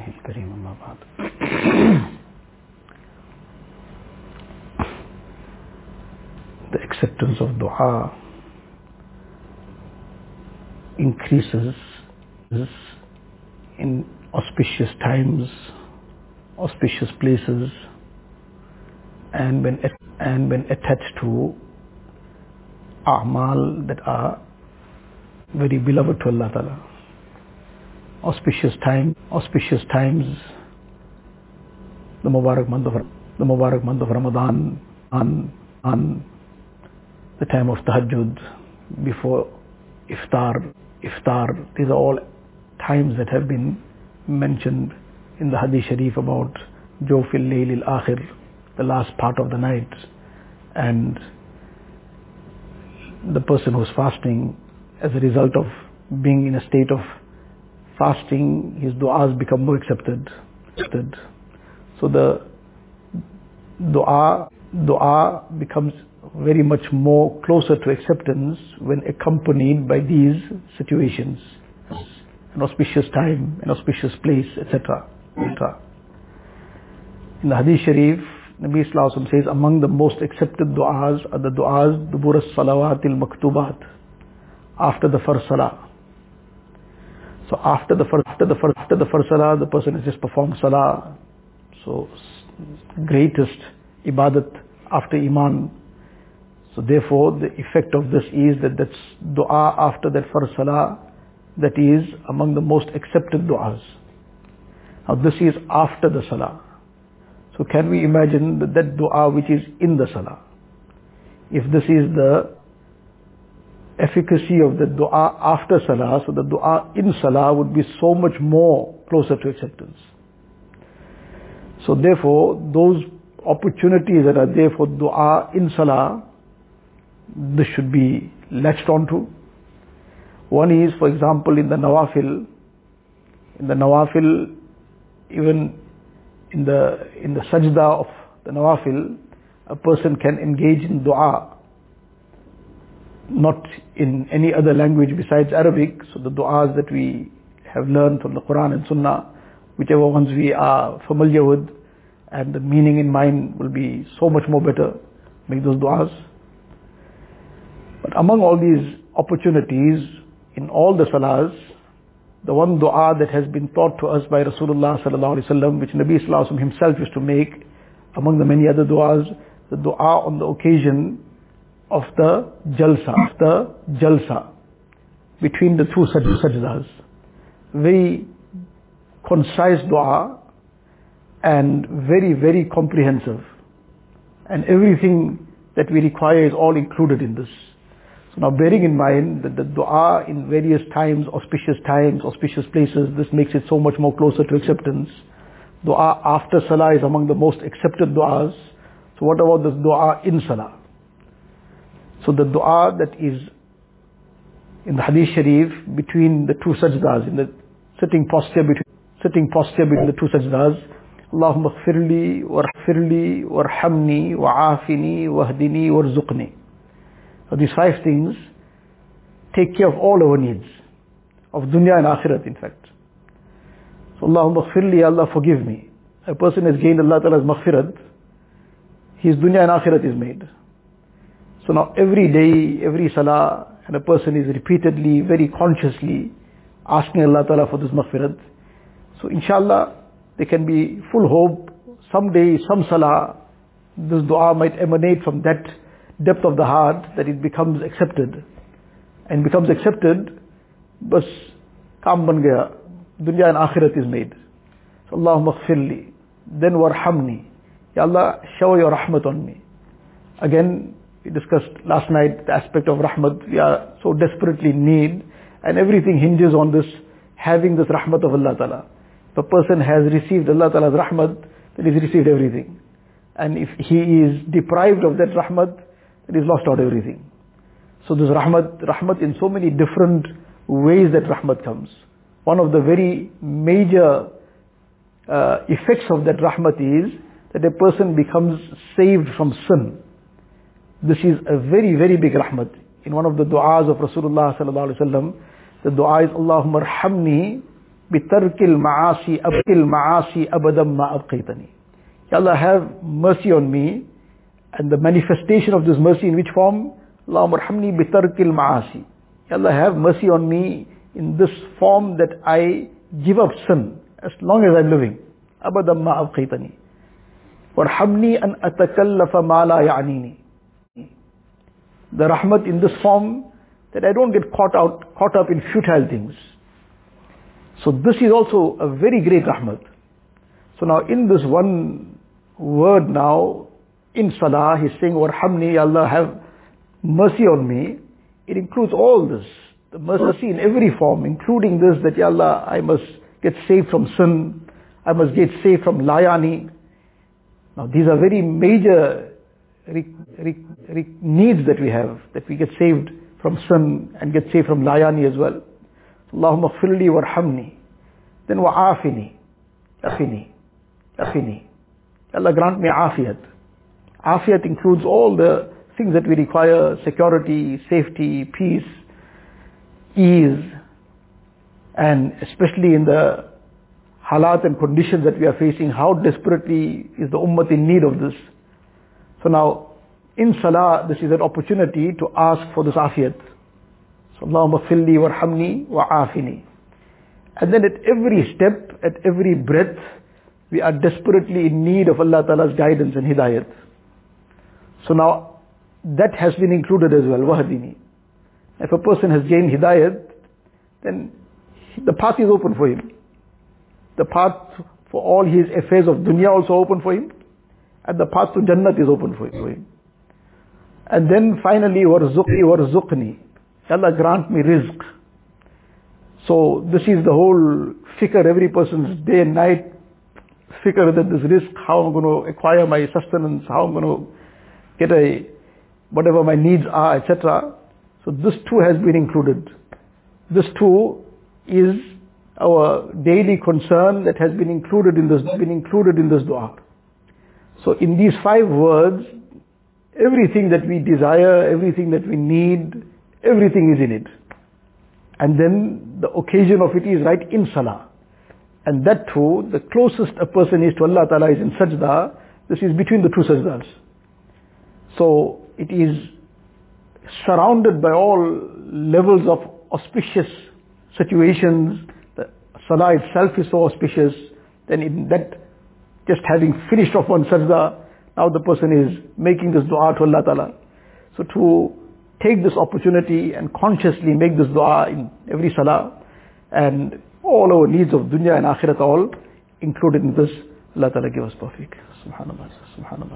Rahim Kareem amma ba'd. The acceptance of dua increases in auspicious times, auspicious places, and when attached to a'mal that are very beloved to Allah Ta'ala. Auspicious times, the Mubarak month of Ramadan, on the time of Tahajjud, before iftar. These are all times that have been mentioned in the Hadith Sharif about Jawfil Layl al-Akhir, the last part of the night, and the person who's fasting, as a result of being in a state of fasting, his du'as become more accepted. So the du'a becomes very much more closer to acceptance when accompanied by these situations: an auspicious time, an auspicious place, etc. In the Hadith Sharif, Nabi S.A.W. says, among the most accepted du'as are the du'as dubur as-salawat al-maktubat, after the first salah. So after the first salah, the person has just performed salah. So greatest ibadat after iman. So therefore the effect of this is that that's dua after that first salah, that is among the most accepted duas. Now this is after the salah. So can we imagine that dua which is in the salah? If this is the efficacy of the dua after salah, so the dua in salah would be so much more closer to acceptance. So therefore, those opportunities that are there for dua in salah, this should be latched onto. One is, for example, in the nawafil, even in the sajda of the nawafil, a person can engage in dua, not in any other language besides Arabic. So the du'as that we have learned from the Quran and Sunnah, whichever ones we are familiar with and the meaning in mind, will be so much more better, make those du'as. But among all these opportunities, in all the salahs, the one du'a that has been taught to us by Rasulullah sallallahu alaihi wasallam, which Nabi sallallahu alaihi wasallam himself used to make, among the many other du'as, the du'a on the occasion of the jalsa, between the two sajdas. Very concise dua and very, very comprehensive. And everything that we require is all included in this. So now, bearing in mind that the dua in various times, auspicious places, this makes it so much more closer to acceptance. Dua after salah is among the most accepted duas. So what about this dua in salah? So the dua that is in the Hadith Sharif between the two sajdas, in the sitting posture between the two sajdas, Allahumma qfirli, Warhamni, Wa afini, Wahdini, Warzuqni. So these five things take care of all our needs, of dunya and akhirat in fact. So Allahumma qfirli, Allah forgive me. A person has gained Allah Ta'ala's maghfirat, his dunya and akhirat is made. So now every day, every salah, and a person is repeatedly, very consciously asking Allah Ta'ala for this maghfirat. So inshallah, there can be full hope, someday, some salah, this dua might emanate from that depth of the heart, that it becomes accepted. And becomes accepted, bas kaam ban gaya, dunya and akhirat is made. So Allahumma qfirli, then warhamni, Ya Allah, shower your rahmat on me. Again, we discussed last night the aspect of rahmat. We are so desperately in need, and everything hinges on this, having this rahmat of Allah Ta'ala. If a person has received Allah Ta'ala's rahmat, then he's received everything. And if he is deprived of that rahmat, then he's lost out everything. So this rahmat in so many different ways that rahmat comes. One of the very major effects of that rahmat is that a person becomes saved from sin. This is a very, very big rahmat. In one of the du'as of Rasulullah sallallahu alaihi wasallam, the du'a is Allahumma arhamni Bitarkil ma'asi, Abkil maasi, Abadam ma'adqaitani. Ya Allah, have mercy on me, and the manifestation of this mercy in which form? Allahumma arhamni bitarkil ma'asi. Ya Allah, have mercy on me in this form that I give up sin as long as I'm living. Abadam ma'adqaitani. Warhamni an atakallafa Ma'ala ya'anini. The rahmat in this form that I don't get caught up in futile things. So this is also a very great rahmat. So now in this one word now, in salah, he's saying, Warhamni, Ya Allah, have mercy on me. It includes all this. The mercy in every form, including this, that Ya Allah, I must get saved from sin. I must get saved from layani. Now these are very major needs that we have, that we get saved from sin and get saved from layani as well. Allahumma qfirli warhamni. Then wa afini. Afini. Allah grant me afiyat. Afiyat includes all the things that we require: security, safety, peace, ease, and especially in the halat and conditions that we are facing, how desperately is the ummah in need of this. So now, in salah, this is an opportunity to ask for this afiyat. So, Allahumma qfirli warhamni wa afini. And then at every step, at every breath, we are desperately in need of Allah Ta'ala's guidance and hidayat. So now, that has been included as well, Wahdini. If a person has gained hidayat, then the path is open for him. The path for all his affairs of dunya also open for him, and the path to Jannat is open for him. And then finally, Warzuqni. Allah grant me rizq. So this is the whole fikr, every person's day and night fikr, that this rizq, how I'm going to acquire my sustenance, how I'm going to get whatever my needs are, etc. So this too has been included. This too is our daily concern that has been included in this dua. So in these five words, everything that we desire, everything that we need, everything is in it. And then the occasion of it is right in salah. And that too, the closest a person is to Allah Ta'ala is in sajda. This is between the two sajdas. So it is surrounded by all levels of auspicious situations. The salah itself is so auspicious. Then in that, just having finished off one sajda, now the person is making this dua to Allah Ta'ala. So to take this opportunity and consciously make this dua in every salah, and all our needs of dunya and akhirat all included in this. Allah Ta'ala give us tawfiq. Subhanallah.